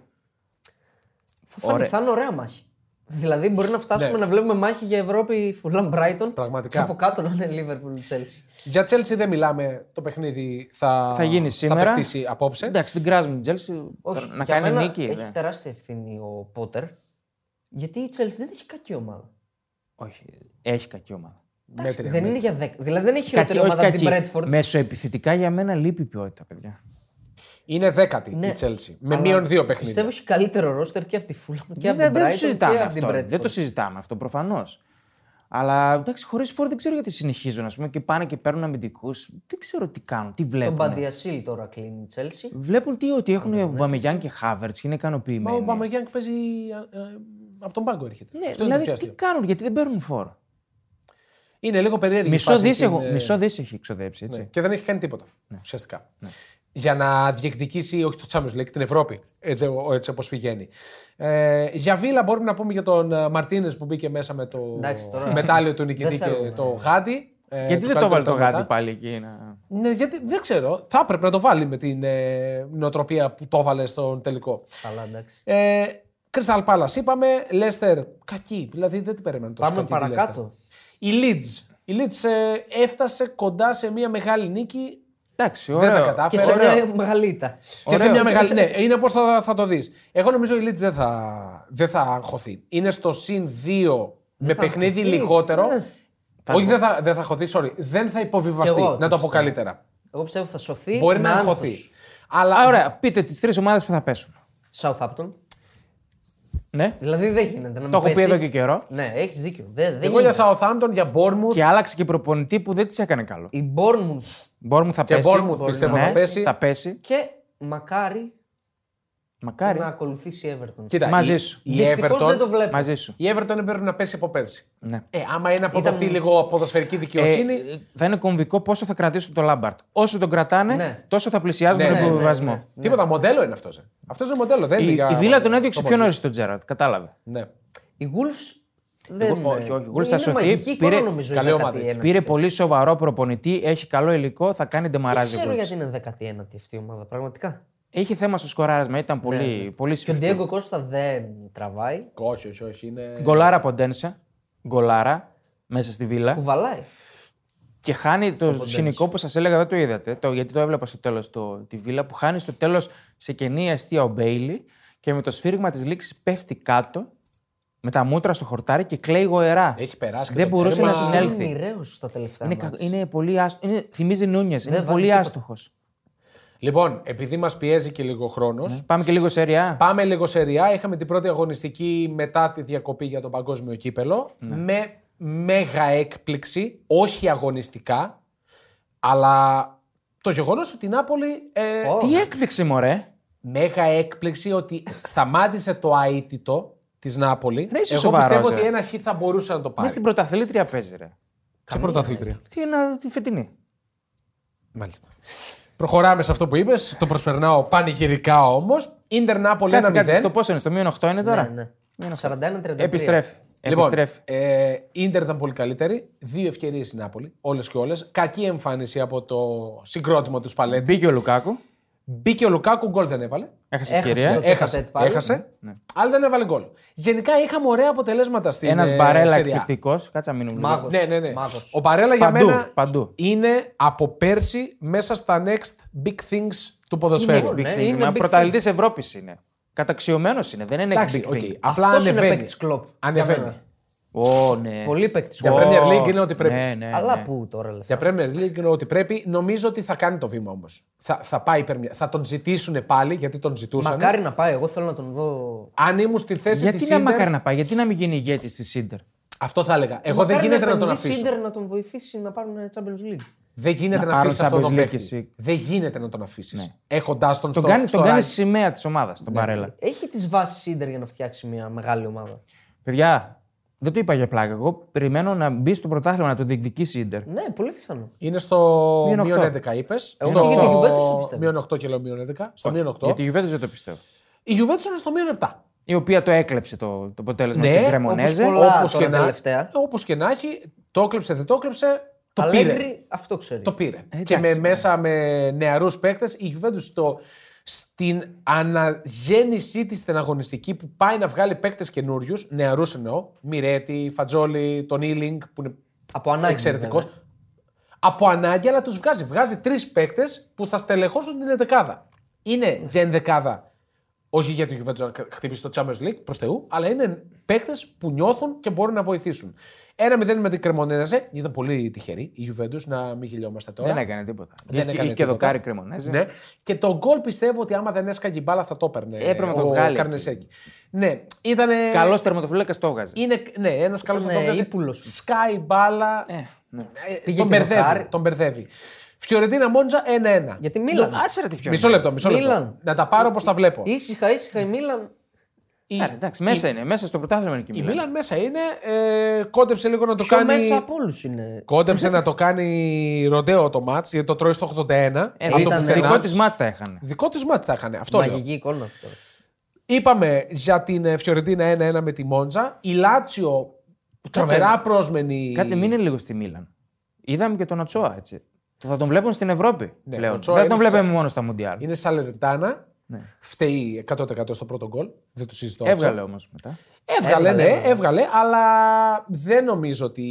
Θα είναι ωραία μάχη. Δηλαδή, μπορεί να φτάσουμε να βλέπουμε μάχη για Ευρώπη Φούλαμ Μπράιτον. Πραγματικά. Και από κάτω να είναι Λίβερπουλ Τσέλσι. Για Τσέλσι δεν μιλάμε. Το παιχνίδι θα γίνει σήμερα. Θα παιχτήσει απόψε. Εντάξει, την κράζουμε την Τσέλσι. Να κάνει νίκη. Έχει τεράστια ευθύνη ο Πότερ. Γιατί η Τσέλσι δεν έχει κακή ομάδα. Όχι, έχει κακή ομάδα. Εντάξει, δεν είναι για 10. Δηλαδή, δεν έχει χειρότερη ομάδα από την Μπρέντφορντ. Μεσοεπιθετικά για μένα λείπει ποιότητα, παιδιά. Είναι 10η η Chelsea. Με -2 παιχνίδια. Πιστεύω ότι έχει καλύτερο ρόστερ και από τη Fulham και από την Brighton. Δεν το συζητάμε αυτό προφανώς. Αλλά εντάξει, χωρίς φόρ δεν ξέρω γιατί συνεχίζουν. Ας πούμε, και πάνε και παίρνουν αμυντικούς. Δεν ξέρω τι κάνουν, τι βλέπουν. Τον Μπαντιασίλ τώρα κλείνει η Chelsea. Βλέπουν ότι έχουν ο Μπαμεγιάν και Χάβερτς και είναι ικανοποιημένοι. Ο Μπαμεγιάν παίζει. Από τον πάγκο έρχεται. Ναι, δηλαδή τι κάνουν, γιατί δεν παίρνουν φόρ. Είναι λίγο περίεργη. Μισό δις έχει εξοδέψει. Και δεν έχει κάνει τίποτα ουσιαστικά. Για να διεκδικήσει, όχι το Champions League, την Ευρώπη, έτσι όπως πηγαίνει. Για Βίλα μπορούμε να πούμε για τον Μαρτίνες που μπήκε μέσα με το μετάλλιο του νικητή και το γάντι. Γιατί δεν το βάλει το γάντι πάλι εκεί. Ναι, γιατί δεν ξέρω. Θα έπρεπε να το βάλει με την νοοτροπία που το έβαλε στον τελικό. Καλά, εντάξει. Crystal Palace είπαμε, Leicester κακή, δηλαδή δεν την περίμενε τόσο κακή. Πάμε παρακάτω. Η Leeds έφτασε κοντά σε μια μεγάλη νίκη. Εντάξει, δεν τα κατάφερε. Και σε μια μεγαλύτα. Ναι, είναι όπως θα το δεις. Εγώ νομίζω η Leeds δεν θα αγχωθεί. Είναι στο +2 με παιχνίδι λιγότερο. Όχι, δεν θα αγχωθεί, sorry. Δεν θα υποβιβαστεί, να το πω καλύτερα. Εγώ πιστεύω θα σωθεί. Μπορεί να αγχωθεί. Αλλά ωραία, πείτε τις τρεις ομάδες που θα πέσουν. Southampton. Ναι. Δηλαδή δεν γίνεται να μην πέσει. Το έχω πει εδώ και καιρό. Ναι, έχεις δίκιο. Εγώ για Southampton, για Bournemouth. Και άλλαξε και προπονητή που δεν της έκανε καλό. Η Bournemouth θα πέσει. Πιστεύω θα πέσει. Και μακάρι Μακάρι. Να ακολουθήσει η Everton. Κοίτα, μαζί σου. Δυστυχώς δεν το βλέπω. Μαζί σου. Η Everton έπρεπε να πέσει από πέρσι. Ναι. Άμα είναι αποδοθεί λίγο ποδοσφαιρική δικαιοσύνη. Θα είναι κομβικό πόσο θα κρατήσουν τον Λάμπαρτ. Όσο τον κρατάνε, τόσο θα πλησιάζουν τον υποβιβασμό. Ναι. Τίποτα, μοντέλο είναι αυτό. Αυτό είναι μοντέλο. Δεν είναι η Βίλα τον έδιωξε πιο νωρίς τον Τζέραρντ. Κατάλαβε. Η Wolves. Όχι, Wolves θα σωθεί. Πήρε πολύ σοβαρό προπονητή, έχει καλό υλικό, θα κάνει ντεμαράζι. Δεν ξέρω γιατί είναι 19η αυτή η ομάδα πραγματικά. Είχε θέμα στο σκοράρισμα, ήταν πολύ σφιχτή. Και ο Ντιέγκο Κώστα δεν τραβάει. Όχι, είναι. Γκολάρα από Ντένσα. Γκολάρα μέσα στη Βίλα. Κουβαλάει. Και χάνει το σκηνικό που σας έλεγα, δεν το είδατε. Γιατί το έβλεπα στο τέλος τη Βίλα. Που χάνει στο τέλος σε κενή αιστεία ο Μπέιλι και με το σφύριγμα της λήξης πέφτει κάτω. Με τα μούτρα στο χορτάρι και κλαίει γοερά. Έχει περάσει. Δεν μπορούσε να συνέλθει. Είναι μοιραίος στα τελευταία μάτς. Είναι πολύ άστοχος. Θυμίζει Νούνιες. Είναι πολύ άστοχος. Λοιπόν, επειδή μας πιέζει και λίγο χρόνος. Ναι. Πάμε και λίγο σε Σεριά. Πάμε λίγο σε Σεριά. Είχαμε την πρώτη αγωνιστική μετά τη διακοπή για τον Παγκόσμιο Κύπελλο. Ναι. Με μέγα έκπληξη, όχι αγωνιστικά, αλλά το γεγονός ότι η Νάπολη. Τι έκπληξη, μωρέ! Μέγα έκπληξη ότι σταμάτησε το αίτητο της Νάπολη. Ναι, εγώ πιστεύω ότι ένα χ θα μπορούσε να το πάρει. Ναι, στην πρωταθλήτρια παίζει, ρε. Ποια πρωταθλήτρια? Τη φετινή. Μάλιστα. Προχωράμε σε αυτό που είπες, το προσπερνάω πανηγυρικά όμως. Ίντερ Νάπολη 1-0. Κάτσε, το πόσο είναι, στο μείον 8 είναι τώρα. Ναι. 41-33. Επιστρέφει. Λοιπόν, Ίντερ ήταν πολύ καλύτερη. Δύο ευκαιρίες η Νάπολη, όλες και όλες. Κακή εμφάνιση από το συγκρότημα του Σπαλέτη. Μπήκε ο Λουκάκου, γκολ δεν έβαλε. Έχασε ευκαιρία. Ναι. Αλλά δεν έβαλε γκολ. Γενικά είχαμε ωραία αποτελέσματα στην Σεριά. Ένας Μπαρέλα εκπληκτικός. Κάτσε να μείνουμε. Μάγος. Ναι. Μάγος. Ο Μπαρέλα για μένα είναι από πέρσι μέσα στα next big things του ποδοσφαίρου. Είναι πρωταθλητής Ευρώπης είναι. Καταξιωμένος είναι. Δεν είναι next big thing. Απλά ανεβαίνει. Ανεβαίνει. Πολύ παίκτης. Για Premier League είναι ότι πρέπει. Αλλά πού τώρα λεφτά. Για Premier League είναι ότι πρέπει. Νομίζω ότι θα κάνει το βήμα όμως. Θα πάει υπερμία. Θα τον ζητήσουν πάλι, γιατί τον ζητούσαν. Μακάρι να πάει. Εγώ θέλω να τον δω. Αν ήμουν στη θέση της Ίντερ. Γιατί να μακάρι να πάει, γιατί να μην γίνει ηγέτης της Ίντερ. Αυτό θα έλεγα. Εγώ μακάρι δεν γίνεται να τον αφήσω. Η Ίντερ να τον βοηθήσει να πάρουν Champions League. Δεν γίνεται να αφήσει αυτόν τον παίκτη. Δεν γίνεται να τον αφήσει. Έχοντας τον στόχο. Τον κάνει σημαία της ομάδας τον Μπαρέλα. Έχει τις βάσεις η Ίντερ για να φτιάξει μια μεγάλη ομάδα. Παιδιά. Δεν το είπα για πλάκα. Εγώ περιμένω να μπει στο πρωτάθλημα να το διεκδικήσει η Ίντερ. Ναι, πολύ πιθανό. Είναι στο μείον 11, είπες. Εγώ και για τη Γιουβέντους το πιστεύω. Μείον 8 και λέω μείον 11. Στο μείον 8. Για τη Γιουβέντους δεν το πιστεύω. Η Γιουβέντους είναι στο μείον 7. Η οποία το έκλεψε το αποτέλεσμα στην Κρεμονέζε. Όπως και να έχει, το έκλεψε, δεν το έκλεψε. Το πήρε. Αυτό ξέρει. Το πήρε. Και μέσα με νεαρούς παίκτες η Γιουβέντους στην αναγέννησή της στην αγωνιστική που πάει να βγάλει παίκτες καινούριους, νεαρούς εννοώ, Μιρέτη, Φατζόλη, τον Ήλινγκ που είναι εξαιρετικός. Από ανάγκη, αλλά τους βγάζει. Βγάζει τρεις παίκτες που θα στελεχώσουν την ενδεκάδα. Είναι για ενδεκάδα, όχι για το Γιουβέντζο να χτυπήσει το Champions League, προς Θεού, αλλά είναι παίκτες που νιώθουν και μπορούν να βοηθήσουν. 1-0 με την Κρεμονέζε. Ήταν πολύ τυχερή η Γιουβέντους, να μην γελιόμαστε τώρα. Δεν έκανε τίποτα. Είχε και δοκάρει η Κρεμονέζε. Ναι. Και το γκολ πιστεύω ότι άμα δεν έσκαγε η μπάλα θα το έπαιρνε. Έπρεπε να το βγάλει. Καρνεσέκι. Ναι, ήταν. Καλό τερματοφύλακα το έβγαζε. Ναι, ένα καλό τερματοφύλακα. Σκάει μπάλα. Τον μπερδεύει. Φιωρεντίνα Μόντζα 1-1. Γιατί Μίλαν. Άσε ρε τη Φιωρεντίνα. Μισό λεπτό. Να τα πάρω όπως τα βλέπω. Ήσυχα η Μίλαν. Εντάξει, μέσα είναι, μέσα στο πρωτάθλημα είναι και η Μίλαν. Μέσα είναι, κόντεψε λίγο να το κάνει. Μέσα από όλους είναι. Κόντεψε να το κάνει ροντέο το μάτς, γιατί το τρώει στο 81. Δικό της μάτς τα έχανε. Αυτό μαγική εικόνα. Είπαμε για την Φιωρεντίνα 1-1 με τη Μόντζα. Η Λάτσιο, τρομερά πρόσμενη. Κάτσε, μείνε λίγο στη Μίλαν. Είδαμε και τον Ατσόα, έτσι. Θα τον βλέπουν στην Ευρώπη πλέον. Δεν τον βλέπουμε μόνο στα Μουντιάλ. Είναι Σαλερνιτάνα. Ναι. Φταίει 100% στο πρώτο γκολ. Δεν το συζητώ. Έβγαλε όμως μετά. Έβγαλε, αλλά δεν νομίζω ότι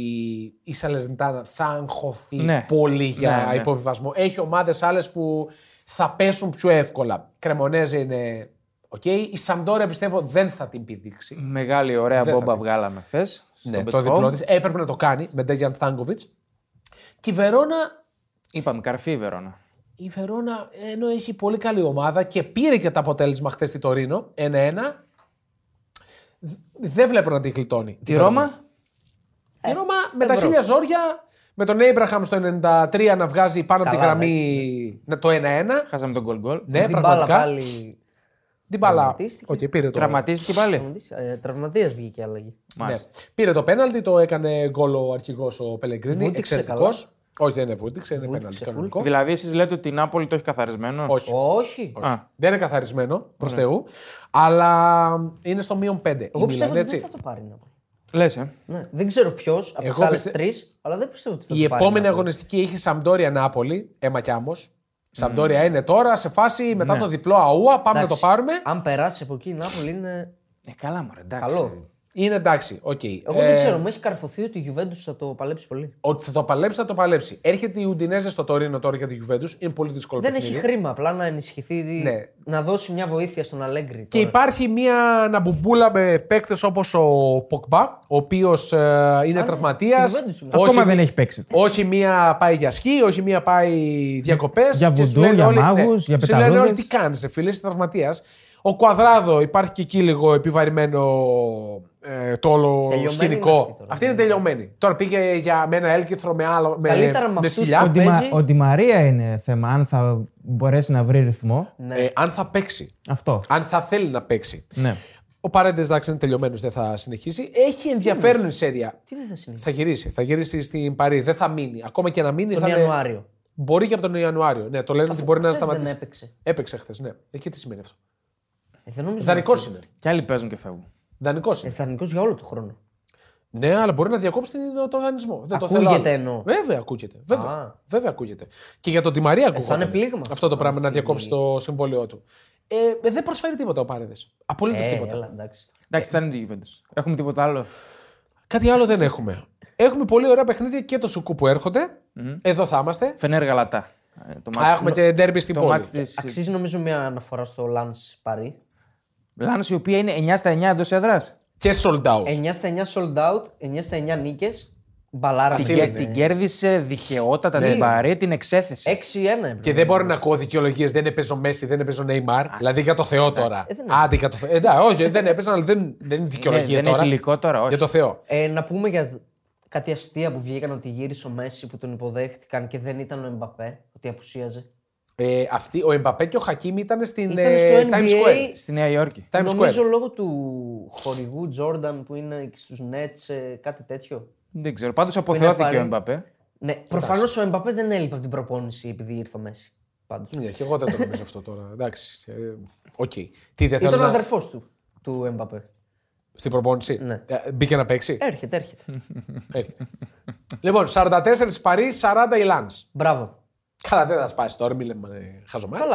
η Σαλερνιτάνα θα αγχωθεί πολύ για υποβιβασμό. Έχει ομάδες άλλες που θα πέσουν πιο εύκολα. Κρεμονέζε είναι οκ. Η Σαμπντόρια πιστεύω δεν θα την πηδήξει. Μεγάλη ωραία μπόμπα βγάλαμε χθες. Ναι, το διπλό της. Έπρεπε να το κάνει με Ντέγιαν Στάνκοβιτς. Και η Βερόνα. Είπαμε καρφή η Βερόνα. Η Φερόνα, ενώ έχει πολύ καλή ομάδα και πήρε και το αποτέλεσμα χθες στη Τωρίνο, 1-1, δεν βλέπω να τη γλιτώνει. Τη Ρώμα. Η Ρώμα με τα χίλια ζόρια, με τον Έιμπραχαμ στο 93 να βγάζει πάνω από τη γραμμή το 1-1. Χάσαμε τον γκολ. Ναι, πραγματικά. Την μπάλα. Τραυματίστηκε πάλι. Τραυματίας βγήκε η αλλαγή. Πήρε το πέναλτι, το έκανε γκολ ο αρχηγός ο Πελεγκρίνη. Εξαιρετικός. Όχι, δεν είναι βούτυξε, είναι πέναλτι κανονικό. Δηλαδή, εσείς λέτε ότι η Νάπολη το έχει καθαρισμένο. Όχι. Δεν είναι καθαρισμένο, προς Θεού. Αλλά είναι στο μείον 5. Εγώ πιστεύω ότι δεν θα το πάρει η Νάπολη. Λες, Ναι. Δεν ξέρω ποιος από τις άλλες τρεις, αλλά δεν πιστεύω ότι θα το πάρει. Η επόμενη αγωνιστική είχε Σαμπντόρια Νάπολη, Αιματιάμος. Σαμπντόρια είναι τώρα σε φάση μετά το διπλό αούα. Πάμε να το πάρουμε. Αν περάσει από εκεί η Νάπολη είναι. Καλά, μωρέ, εντάξει. Καλό. Είναι εντάξει, οκ. Okay. Εγώ δεν ξέρω, μου έχει καρφωθεί ότι η Γιουβέντους θα το παλέψει πολύ. Ότι θα το παλέψει, θα το παλέψει. Έρχεται η Ουντινέζε στο Τωρίνο τώρα για τη Γιουβέντους. Είναι πολύ δύσκολο. Δεν παιχνίδι. Έχει χρήμα, απλά να ενισχυθεί, να δώσει μια βοήθεια στον Αλέγκρι. Τώρα. Και υπάρχει μια ναμπουμπούλα με παίκτες όπως ο Ποκμπά, ο οποίος είναι τραυματίας. Ακόμα δεν έχει παίξει. Όχι μία πάει για σκι, όχι μία πάει διακοπές. Για βουντού, για μάγους, για πεταλούδες. Σου λένε όλοι τι κάνεις, φίλε, είσαι τραυματίας. Ο Κουαδράδο, υπάρχει και εκεί λίγο επιβαρημένο το όλο σκηνικό. Αυτή είναι τελειωμένη. Τώρα πήγε για με ένα έλκυθρο με άλλο. Καλύτερα με σκυλιά. Ο Ντιμαρία είναι θέμα, αν θα μπορέσει να βρει ρυθμό. Ναι. Αν θα παίξει. Αυτό. Αν θα θέλει να παίξει. Ναι. Ο Παρέντες, εντάξει, είναι τελειωμένος, δεν θα συνεχίσει. Έχει ενδιαφέρον η σέρια. Τι δεν θα συνεχίσει. Θα γυρίσει στην Παρί. Δεν θα μείνει. Ακόμα και να μείνει. Τον Ιανουάριο. Μπορεί και από τον Ιανουάριο. Ναι, το λένε ότι μπορεί να σταματήσει. Έπαιξε χθες, ναι. Εκεί τι σημαίνει αυτό. Δανεικός είναι. Και άλλοι παίζουν και φεύγουν. Δανεικός είναι. Δανεικός για όλο τον χρόνο. Ναι, αλλά μπορεί να διακόψει τον δανεισμό. Δεν ακούγεται εννοώ. Βέβαια, ακούγεται. Βέβαια, ακούγεται. Και για τον Τη Μαρία ακούγεται. Θα είναι πλήγμα. Αυτό το πράγμα να διακόψει το συμβόλαιό του. Δεν προσφέρει τίποτα ο Πάρεδες. Απολύτως τίποτα. Εντάξει, θα είναι τη Juventus. Έχουμε τίποτα άλλο. Κάτι άλλο δεν έχουμε. Έχουμε πολύ ωραία παιχνίδια και το Σουκού που έρχονται. Εδώ θα είμαστε. Φενέρ Γαλατά. Έχουμε και ντέρμπι στην πόλη. Αξίζει νομίζω μια αναφορά στο Λανς Παρί. Λάνος η οποία είναι 9/9 εντός έδρας. Και sold out. 9/9 sold out, 9/9 νίκες. Μπαλάρα την κέρδισε δικαιότατα την Παρί, την εξέθεσε. 6-1. Και δεν μπορεί να ακούω δικαιολογίες. Δεν έπαιζε ο Μέση, δεν έπαιζε ο Νέιμαρ. Δηλαδή για το Θεό τώρα. Άντε για το Θεό. Όχι, δεν έπαιζαν, αλλά δεν είναι δικαιολογία τώρα. Δεν είναι υλικό τώρα, όχι. Για το Θεό. Να πούμε για κάτι αστεία που βγήκαν ότι γύρισε ο Μέση που τον υποδέχτηκαν και δεν ήταν ο Μμπαπέ, ότι απουσίαζε. Αυτοί, ο Εμπαπέ και ο Χακίμι ήταν στην Times Square. Στη Νέα Υόρκη. Νομίζω λόγω του χορηγού Τζόρνταν που είναι στους Nets, κάτι τέτοιο. Δεν ξέρω. Πάντως αποθεώθηκε ο Εμπαπέ. Ναι, προφανώς ο Εμπαπέ δεν έλειπε από την προπόνηση επειδή ήρθε ο Μέση. Ναι, και εγώ δεν το νομίζω αυτό τώρα. Εντάξει. Okay. Ήταν ο αδερφός του Εμπαπέ. Στην προπόνηση. Ναι. Μπήκε να παίξει. Έρχεται. Λοιπόν, 44 Παρί, 40 η Λανς. Μπράβο. Καλά, δεν θα σπάσει τώρα, μην λέμε χαζομάρες.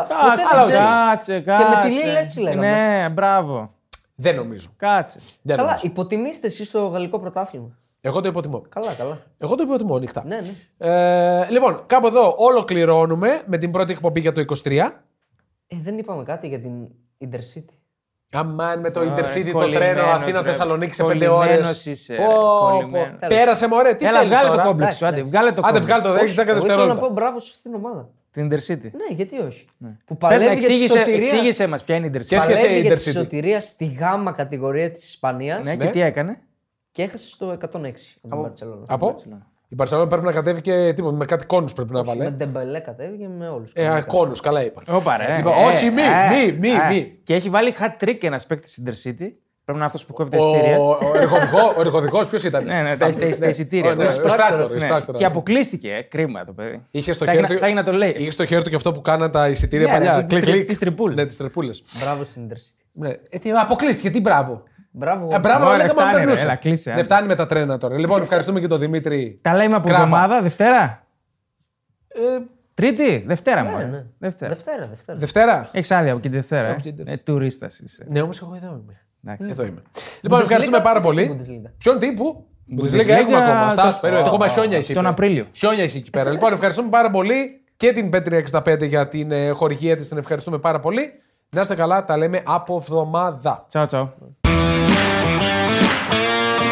Κάτσε. Και με τη Λίλ έτσι λέγαμε. Ναι, μπράβο. Δεν νομίζω. Καλά, υποτιμήστε εσείς το γαλλικό πρωτάθλημα. Εγώ το υποτιμώ. Καλά. Εγώ το υποτιμώ, νυχτά. Ναι. Λοιπόν, κάπου εδώ ολοκληρώνουμε με την πρώτη εκπομπή για το 23. Δεν είπαμε κάτι για την Intercity. Αμάν με το Intercity το τρένο Αθήνα-Θεσσαλονίκη σε 5 ώρες. Πέρασε μωρέ, τι θέλεις τώρα. Βγάλε το κόμπλεξ σου, άντε βγάλε το, έχεις 10 δευτερόλεπτα. Θέλω να πω μπράβο σε αυτήν την ομάδα. Την Intercity. Ναι, γιατί όχι. Εξήγησε μας ποια είναι η Intercity. Παλεύει για τη σωτηρία στη γάμα κατηγορία της Ισπανίας. Ναι, και τι έκανε. Και έχασε στο 106 από την Μπαρτσελόνα. Η Μπαρσελόνα πρέπει να κατέβει και τίποτα. Με κάτι κόνους πρέπει να βάλει. Με Ντεμπελέ κατέβει και με όλους. Κόνους, καλά είπα. Όχι, μη. Και έχει βάλει hat-trick ένας παίκτης στην Intercity. Πρέπει να είναι αυτός που κόβει τα εισιτήρια. Ο εργοδικός ποιος ήταν. Ναι, τα εισιτήρια. Και αποκλείστηκε. Κρίμα το παιδί. Είχε στο χέρι του και αυτό που κάναν τα εισιτήρια παλιά. Τις τρυπούλες. Μπράβο στην Intercity. Αποκλείστηκε, τι μπράβο. Μπράβο, λέγαμε να περνούσε. Δεν φτάνει με τα τρένα τώρα. Λοιπόν, ευχαριστούμε και τον Δημήτρη. Τα λέμε από εβδομάδα, Δευτέρα. Τρίτη, Δευτέρα μόνο. Ναι. Δευτέρα. Έχεις άδεια από την Δευτέρα. Τουρίστας είσαι. Ναι, όμως εγώ εδώ είμαι. Λοιπόν, ευχαριστούμε πάρα πολύ. Ποιον τύπου. Μπουντεσλίγκα έχουμε ακόμα. Στάσου, περίμενε. Ακόμα χιόνια έχει. Τον Απρίλιο. Χιόνια έχει εκεί πέρα. Λοιπόν, ευχαριστούμε πάρα πολύ και την Πέτρια 65 για την χορηγία της. Την ευχαριστούμε πάρα πολύ. Να είστε καλά, τα λέμε από εβδομάδα. Τσαου.